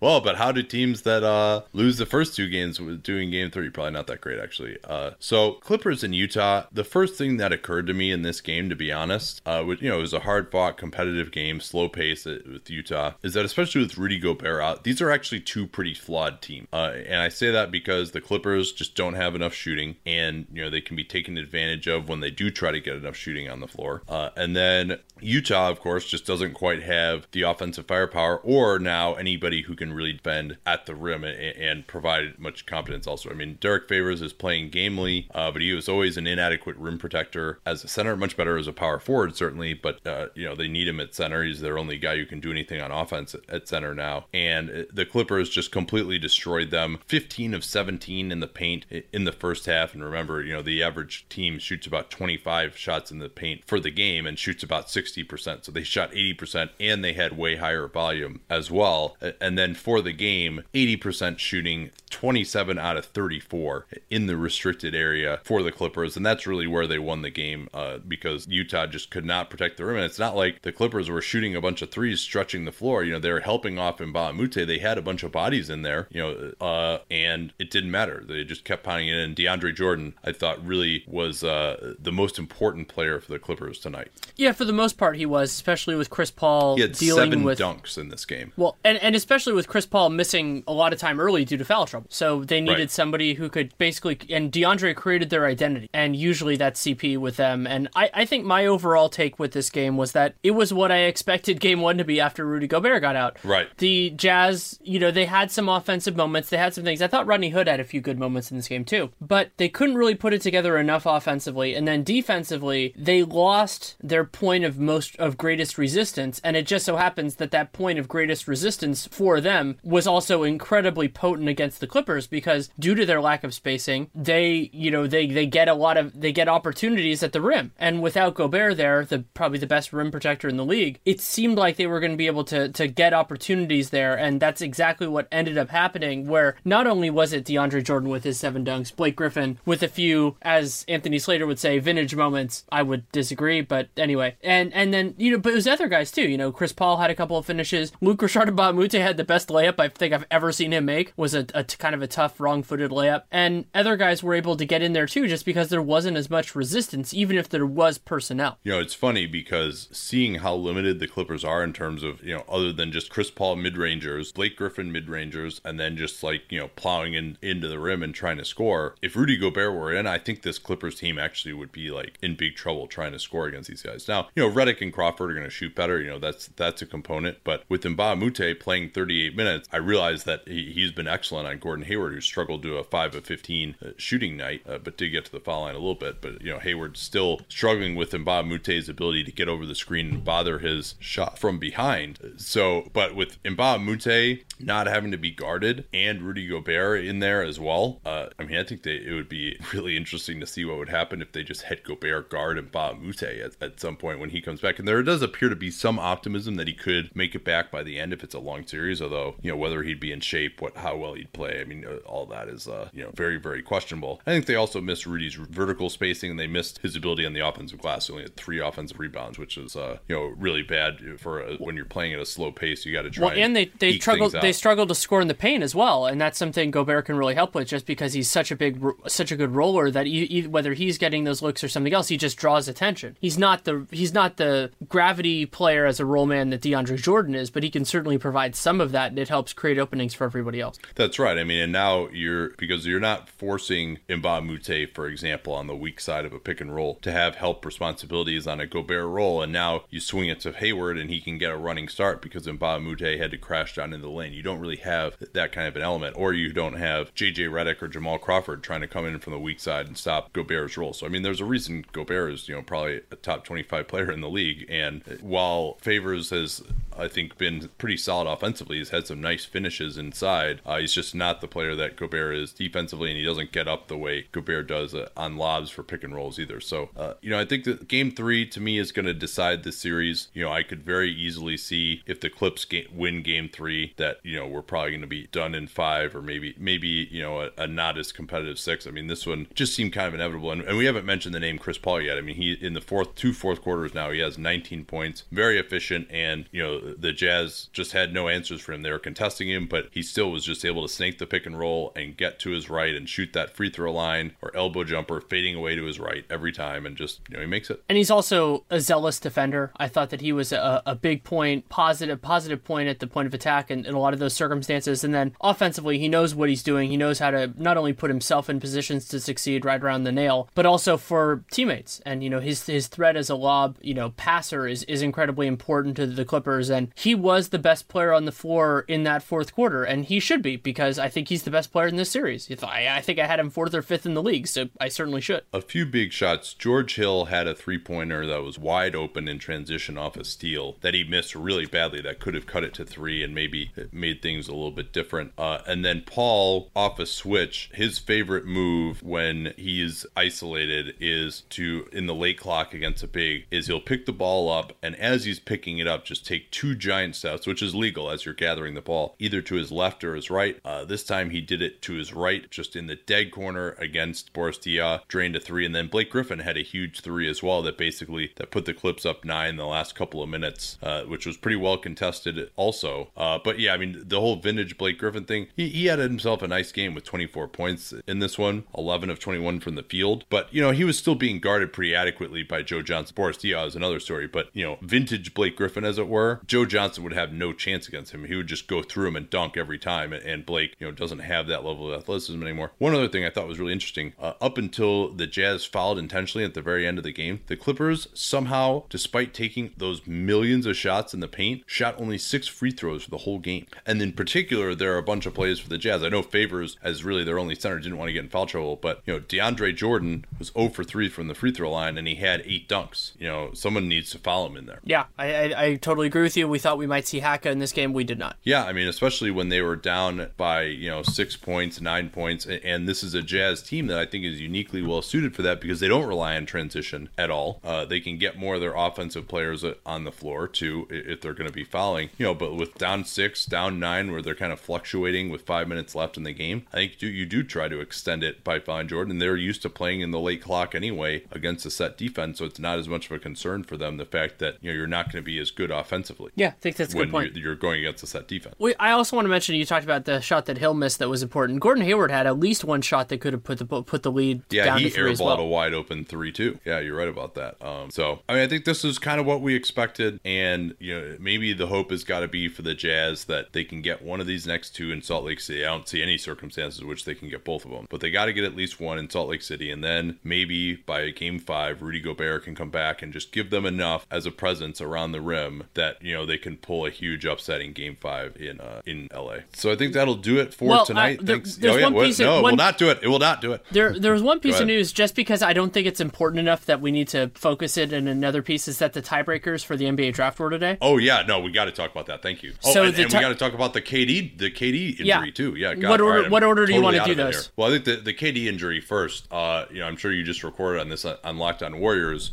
Well, but how do teams that uh, lose the first two games do in game three? Probably not that great, actually. Uh, so Clippers in Utah, the first thing that occurred to me in this game, to be honest, uh, which, you know, it was a hard-fought, competitive game, slow pace with Utah, is that especially with Rudy Gobert out, these are actually two pretty flawed teams. Uh, and I say that because the Clippers just don't have enough shooting, and, you know, they can be taken advantage of when they do try to get enough shooting on the floor. Uh, and then Utah, of course, just doesn't quite have the offensive firepower or now anybody who can really defend at the rim and, and provide much competence also. I mean, Derek Favors is playing gamely, uh, but he was always an inadequate rim protector as a center, much better as a power forward, certainly. But, uh, you know, they need him at center. He's their only guy who can do anything on offense at center now. And the Clippers just completely destroyed them. fifteen of seventeen in the paint in the first half. And remember, you know, the average team shoots about twenty-five shots in the paint for the game and shoots about sixty percent. So they shot eighty percent and they had way higher volume as well. And then for the game, eighty percent shooting, twenty-seven out of thirty-four in the restricted area for the Clippers. And that's really where they won the game uh, because Utah just could not protect the rim. And it's not like the Clippers were shooting a bunch of threes, stretching the floor. You know, they were helping off Mbah a Moute. They had a bunch of bodies in there, you know, uh, and it didn't matter. They just kept pounding it in. DeAndre Jordan, I thought, really was uh, the most important player for the Clippers tonight. Yeah, for the most part, he was, especially with Chris Paul. He had dealing seven with... dunks in this game. Well, and, and especially with Chris Paul missing a lot of time early due to foul trouble. So they needed right. somebody who could basically, and DeAndre created their identity. And usually that's C P with them. And I, I think my overall take with this game was that it was what I expected game one to be after Rudy Gobert got out. Right. The Jazz, you know, they had some offensive moments. They had some things. I thought Rodney Hood had a few good moments in this game too, but they couldn't really put it together enough offensively. And then defensively, they lost their point of most of greatest resistance. And it just so happens that that point of greatest resistance for them was also incredibly potent against the Clippers because due to their lack of spacing, they, you know, they, they get a lot of, they get opportunities at the rim. And without Gobert there, the probably the best rim protector in the league, it seemed like they were going to be able to, to get opportunities there. And that's exactly what ended up happening, where not only was it DeAndre Jordan with his seven dunks, Blake Griffin with a few, as Anthony Slater would say, vintage moments. I would disagree, but anyway. And and then, you know, but it was other guys too. You know, Chris Paul had a couple of finishes. Luke Richard and Mbah a Moute had the best layup I think I've ever seen him make. Was a, a t- kind of a tough, wrong-footed layup. And other guys were able to get in there too, just because there wasn't as much resistance, even if there was personnel. You know, it's funny because seeing how limited the Clippers are in terms of, you know, other than just Chris Paul mid-rangers, Blake Griffin mid-rangers, and then just like, you know, plowing in into the rim and trying to score. If Rudy Gobert were in, I think this Clippers team actually would be like in big trouble trying to score against these guys. Now, you know, Redick and Crawford are going to shoot better. You know, that's that's a component. But with Mbah a Moute playing thirty-eight minutes, I realized that he, he's been excellent on Gordon Hayward, who struggled to a five of fifteen uh, shooting night, uh, but did get to the foul line a little bit. But, you know, Hayward's still struggling with Mbah a Moute's ability to get over the screen and bother his shot from behind. So, but with Mbah a Moute not having to be guarded and Rudy Gobert in there as well, uh, I mean, I think they, it would be really interesting to see what would happen if they just had Gobert guard Mbah a Moute at, at some point when he comes back. And there does appear to be some optimism that he could make it back by the end if it's a long series, although, you know, whether he'd be in shape, what how well he'd play, I mean, all that is, uh, you know, very, very questionable. I think they also missed Rudy's vertical spacing and they missed his ability on the offensive glass. He only had three offensive rebounds, which is, uh, you know, really bad for uh, when you're playing at a slow pace. You got to try well, and, and they, they struggled. They struggled to score in the paint as well, and that's something Gobert can really help with, just because he's such a big, such a good roller that he, he, whether he's getting those looks or something else, he just draws attention. He's not the he's not the gravity player as a roll man that DeAndre Jordan is, but he can certainly provide some of that, and it helps create openings for everybody else. That's right. I mean, and now you're because you're not forcing Mbah a Moute, for example, on the weak side of a pick and roll to have help responsibilities on a Gobert roll, and now you swing it to Hayward and he can get a running start because Mbah a Moute had to crash down in the lane. You don't really have that kind of an element, or you don't have J J Redick or Jamal Crawford trying to come in from the weak side and stop Gobert's role. So I mean, there's a reason Gobert is, you know, probably a top twenty-five player in the league. And while Favors has, I think, been pretty solid offensively, he's had some nice finishes inside. Uh, he's just not the player that Gobert is defensively, and he doesn't get up the way Gobert does uh, on lobs for pick and rolls either. So uh, you know, I think that game three to me is going to decide this series. You know, I could very easily see if the Clips ga- win game three that, you know, we're probably going to be done in five, or maybe, maybe you know, a, a not as competitive six. I mean, this one just seemed kind of inevitable. And, and we haven't mentioned the name Chris Paul yet. I mean, he in the fourth, two fourth quarters now, he has nineteen points, very efficient, and, you know, the, the Jazz just had no answers for him. They were contesting him, but he still was just able to snake the pick and roll and get to his right and shoot that free throw line or elbow jumper fading away to his right every time, and just, you know, he makes it. And he's also a zealous defender. I thought that he was a, a big point, positive, positive point at the point of attack in, in a lot of those circumstances. And then offensively, he knows what he's doing. He knows how to not only put himself in positions to succeed right around the nail, but also for teammates. And, you know, his his threat as a lob, you know, passer is, is incredibly important to the Clippers. And he was the best player on the floor in that fourth quarter. And he should be, because I think he's the best player in this series. If I, I think I had him fourth or fifth in the league, so I certainly should. A few big shots. George Hill had a three-pointer that was wide open in transition off a steal that he missed really badly. That could have cut it to three and maybe it made things a little bit different. Uh, and then Paul, off a switch, his favorite move when he's isolated is to, in the late clock against a big, is he'll pick the ball up, and as he's picking it up, just take two giant steps, which is legal as you're gathering the ball, either to his left or his right. Uh, this time he did it to his right, just in the dead corner against Boris Diaw, drained a three, and then Blake Griffin had a huge three as well that basically that put the Clips up nine in the last couple of minutes, uh, which was pretty well contested also. Uh, but yeah, I mean, the whole vintage Blake Griffin thing, he, he had himself a nice game with twenty-four points in this one, eleven of twenty-one from the field. But, you know, he was still being guarded pretty adequately by Joe Johnson. Boris Diaw is another story, but, you know, vintage Blake Griffin, as it were, Joe Johnson would have no chance against him. He would just go through him and dunk every time, and, and Blake, you know, doesn't have that level of athleticism anymore. One other thing I thought was really interesting, uh, up until the Jazz fouled intentionally at the very end of the game, the Clippers somehow, despite taking those millions of shots in the paint, shot only six free throws for the whole game. And in particular, there are a bunch of plays for the Jazz. I know Favors, as really their only center, didn't want to get in foul trouble, but, you know, DeAndre Jordan was zero for three from the free throw line, and he had eight dunks. You know, someone needs to foul him in there. Yeah, I, I, I totally agree with you. We thought we might see Haka in this game. We did not. Yeah, I mean, especially when they were down by, you know, six points, nine points, and, and this is a Jazz team that I think is uniquely well suited for that because they don't rely on transition at all. Uh, they can get more of their offensive players on the floor too if they're going to be fouling. You know, but with down six, down nine, where they're kind of fluctuating with five minutes left in the game, I think do, you do try to extend it by fouling Jordan. They're used to playing in the late clock anyway against a set defense, so it's not as much of a concern for them, the fact that, you know, you're not going to be as good offensively. Yeah, I think that's a good point. You're going against a set defense. Wait, I also want to mention, you talked about the shot that Hill missed that was important. Gordon Hayward had at least one shot that could have put the put the lead yeah, down to three as well. Yeah, he airballed a wide open three too. Yeah, you're right about that. Um, so, I mean, I think this is kind of what we expected, and, you know, maybe the hope has got to be for the Jazz that they can get one of these next two in Salt Lake City. I don't see any circumstances in which they can get both of them, but they got to get at least one in Salt Lake City, and then maybe by game five, Rudy Gobert can come back and just give them enough as a presence around the rim that, you know, they can pull a huge upset in game five in uh, in L A. So I think that'll do it for well, tonight. Uh, there, Thanks. There's oh, yeah, one piece no, of, one... it will not do it. It will not do it. There, there was one piece of news, just because I don't think it's important enough that we need to focus it, and another piece is that the tiebreakers for the N B A draft were today. Oh yeah, no, we got to talk about that. Thank you. Oh, so and, and t- we got to talk about the K D, the K D injury yeah. too. Yeah. Got what order? Right, what order totally do you want to do those? Well, I think the, the K D injury first. Uh, you know, I'm sure you just recorded on this on, on Locked On Warriors.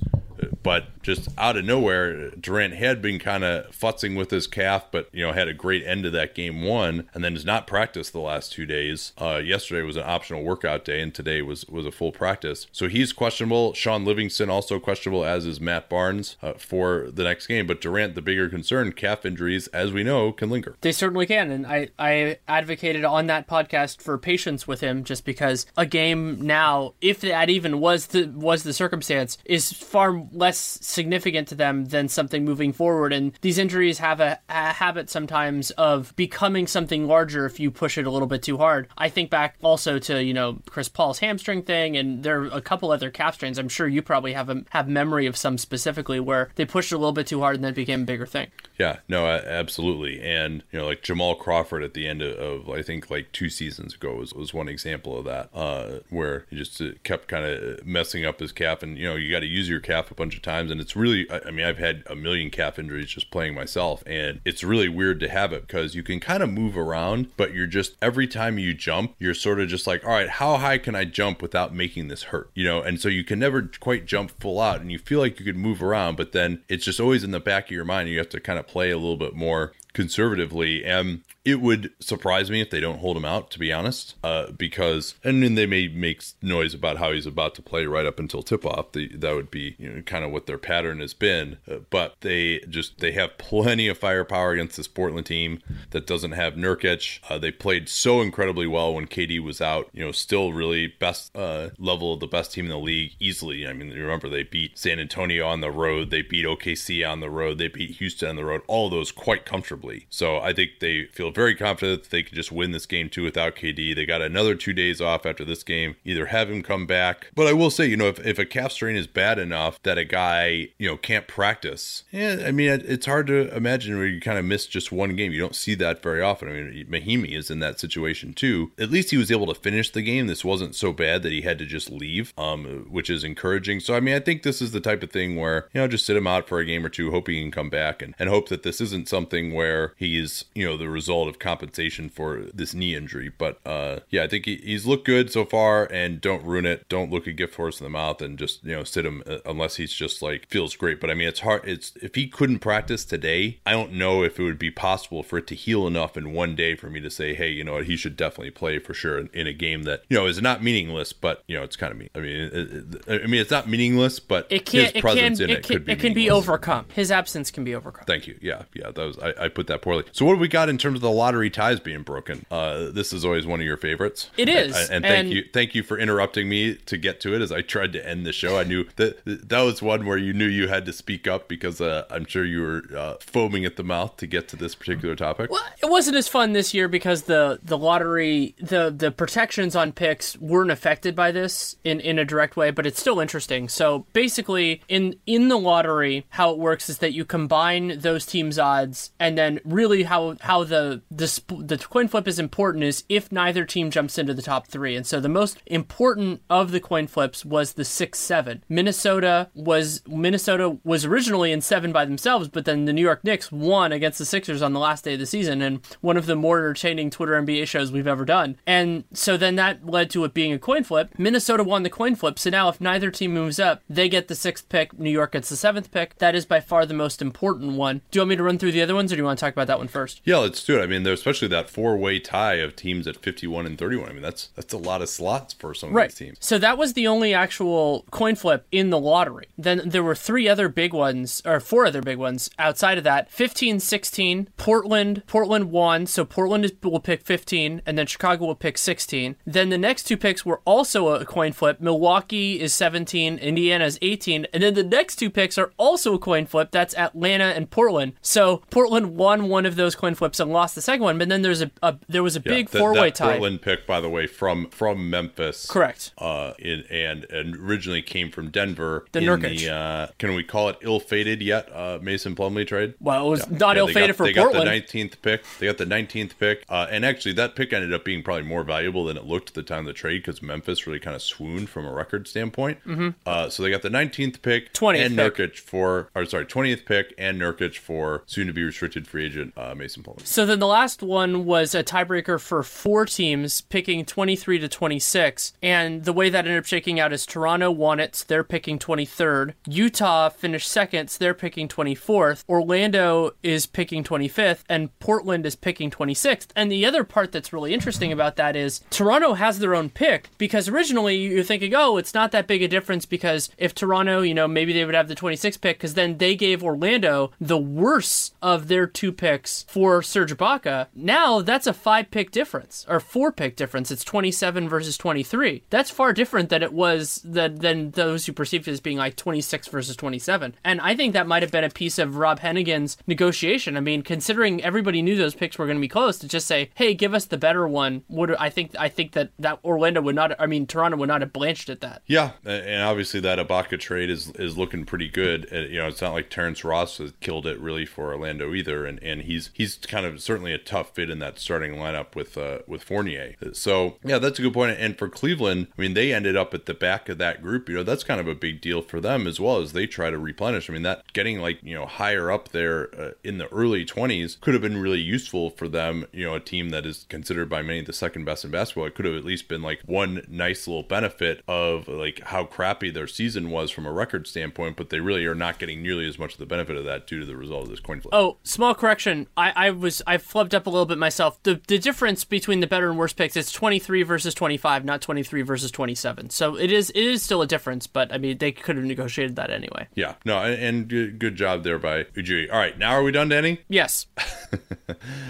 But just out of nowhere, Durant had been kind of futzing with his calf, but, you know, had a great end to that game one, and then has not practiced the last two days. Uh, yesterday was an optional workout day, and today was, was a full practice. So he's questionable. Sean Livingston also questionable, as is Matt Barnes, uh, for the next game. But Durant, the bigger concern, calf injuries, as we know, can linger. They certainly can, and I, I advocated on that podcast for patience with him, just because a game now, if that even was the, was the circumstance, is far less significant to them than something moving forward, and these injuries have a, a habit sometimes of becoming something larger if you push it a little bit too hard. I think back also to, you know, Chris Paul's hamstring thing, and there are a couple other calf strains. I'm sure you probably have a, have memory of some specifically where they pushed it a little bit too hard and then it became a bigger thing. Yeah, no, absolutely. And, you know, like Jamal Crawford at the end of, of I think like two seasons ago was, was one example of that, uh, where he just kept kind of messing up his calf, and, you know, you got to use your calf a bunch of times, and it's really, I mean, I've had a million calf injuries just playing myself, and it's really weird to have it because you can kind of move around, but you're just, every time you jump, you're sort of just like, all right, how high can I jump without making this hurt, you know? And so you can never quite jump full out, and you feel like you could move around, but then it's just always in the back of your mind. You have to kind of play a little bit more conservatively, and it would surprise me if they don't hold him out, to be honest, uh, because, and then they may make noise about how he's about to play right up until tip-off. The, that would be, you know, kind of what their pattern has been, uh, but they just, they have plenty of firepower against this Portland team that doesn't have Nurkic. Uh, they played so incredibly well when K D was out, you know, still really best uh, level of the best team in the league easily. I mean, remember, they beat San Antonio on the road, they beat O K C on the road, they beat Houston on the road, all those quite comfortably. So I think they feel very confident that they could just win this game too without K D. They got another two days off after this game, either have him come back. But I will say, you know, if, if a calf strain is bad enough that a guy, you know, can't practice, yeah, I mean, it, it's hard to imagine where you kind of miss just one game. You don't see that very often. I mean, Mahimi is in that situation too. At least he was able to finish the game. This wasn't so bad that he had to just leave, um, which is encouraging. So, I mean, I think this is the type of thing where, you know, just sit him out for a game or two, hope he can come back, and, and hope that this isn't something where he's, you know, the result of compensation for this knee injury. But uh, yeah, I think he, he's looked good so far, and don't ruin it. Don't look a gift horse in the mouth and just, you know, sit him uh, unless he's just like, feels great. But I mean, it's hard. It's, if he couldn't practice today, I don't know if it would be possible for it to heal enough in one day for me to say, hey, you know what, he should definitely play for sure in, in a game that, you know, is not meaningless, but, you know, it's kind of mean. I mean, it, it, I mean, it's not meaningless, but it can, his it presence can, in it, it can, could be It can be overcome. His absence can be overcome. Thank you. Yeah, yeah, that was, I, I put that poorly. So what do we got in terms of the lottery ties being broken? Uh, this is always one of your favorites. It is. I, I, and thank and... you thank you for interrupting me to get to it as I tried to end the show. I knew that that was one where you knew you had to speak up because uh, I'm sure you were uh, foaming at the mouth to get to this particular topic. Well, it wasn't as fun this year because the, the lottery, the, the protections on picks weren't affected by this in, in a direct way, but it's still interesting. So basically, in, in the lottery, how it works is that you combine those teams' odds, and then really how how the, the the coin flip is important is if neither team jumps into the top three. And so the most important of the coin flips was the six seven. Minnesota was Minnesota was originally in seven by themselves, but then the New York Knicks won against the Sixers on the last day of the season, and one of the more entertaining Twitter N B A shows we've ever done. And so then that led to it being a coin flip. Minnesota won the coin flip, so now if neither team moves up, they get the sixth pick, New York gets the seventh pick. That is by far the most important one. Do you want me to run through the other ones, or do you want to talk about that one first? Yeah, let's do it. I mean, there's especially that four-way tie of teams at fifty-one and thirty-one. I mean, that's that's a lot of slots for some right. of these teams. So that was the only actual coin flip in the lottery. Then there were three other big ones, or four other big ones outside of that. fifteen sixteen, Portland. Portland won, so Portland is, will pick fifteen, and then Chicago will pick sixteen. Then the next two picks were also a coin flip. Milwaukee is seventeen, Indiana is eighteen, and then the next two picks are also a coin flip. That's Atlanta and Portland. So Portland won one of those coin flips and lost the second one, but then there's a, a there was a yeah, big that, four-way that tie. Portland pick, by the way, from from Memphis. Correct. Uh, in, and and originally came from Denver. The Nurkic. The, uh, can we call it ill-fated yet? Uh, Mason Plumlee trade. Well, it was yeah. not yeah, ill-fated got, for they Portland. They got the nineteenth pick. They got the nineteenth pick, uh, and actually that pick ended up being probably more valuable than it looked at the time of the trade because Memphis really kind of swooned from a record standpoint. Mm-hmm. Uh, so they got the nineteenth pick twentieth and pick. Nurkic for, or sorry, twentieth pick and Nurkic for soon-to-be restricted free agent uh, Mason Plumlee. So then the last one was a tiebreaker for four teams picking twenty-three to twenty-six, and the way that ended up shaking out is Toronto won it, so they're picking twenty-third. Utah finished second, so they're picking twenty-fourth. Orlando is picking twenty-fifth, and Portland is picking twenty-sixth. And the other part that's really interesting about that is Toronto has their own pick, because originally you're thinking, oh, it's not that big a difference, because if Toronto, you know, maybe they would have the twenty-sixth pick, because then they gave Orlando the worse of their two picks for Serge Ibaka. Now that's a five pick difference, or four pick difference. It's twenty-seven versus twenty-three. That's far different than it was than, than those who perceived it as being like twenty-six versus twenty-seven. And I think that might have been a piece of Rob Hennigan's negotiation. I mean, considering everybody knew those picks were going to be close, to just say, hey, give us the better one. Would I think I think that, that Orlando would not, I mean, Toronto would not have blanched at that. Yeah, and obviously that Ibaka trade is is looking pretty good. You know, it's not like Terrence Ross has killed it really for Orlando either, and and he's he's kind of certainly a tough fit in that starting lineup with uh, with Fournier. So yeah, that's a good point. And for Cleveland, I mean, they ended up at the back of that group. You know, that's kind of a big deal for them as well, as they try to replenish. I mean, that getting like, you know, higher up there uh, in the early twenties could have been really useful for them. You know, a team that is considered by many the second best in basketball, it could have at least been like one nice little benefit of like how crappy their season was from a record standpoint, but they really are not getting nearly as much of the benefit of that due to the result of this coin flip. Oh, small correction. I, I was I flubbed up a little bit myself. The the difference between the better and worse picks is twenty-three versus twenty-five, not twenty-three versus twenty-seven. So it is it is still a difference, but I mean they could have negotiated that anyway. Yeah. No, and, and good job there by Ujiri. All right, now are we done, Danny? Yes.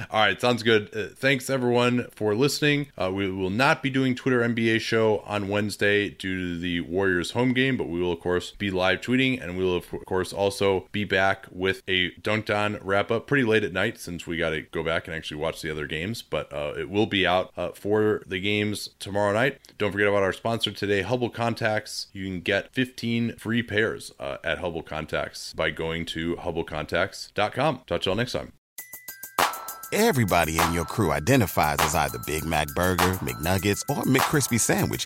All right, sounds good. Uh, thanks everyone for listening. Uh, we will not be doing Twitter N B A show on Wednesday due to the Warriors home game, but we will of course be live tweeting, and we will of course also be back with a Dunked On wrap up pretty late at night, since we got to go back and actually watch the other games, but uh, it will be out uh, for the games tomorrow night. Don't forget about our sponsor today, Hubble Contacts. You can get fifteen free pairs uh, at Hubble Contacts by going to hubble contacts dot com. Talk to y'all next time. Everybody in your crew identifies as either Big Mac Burger, McNuggets, or McCrispy Sandwich.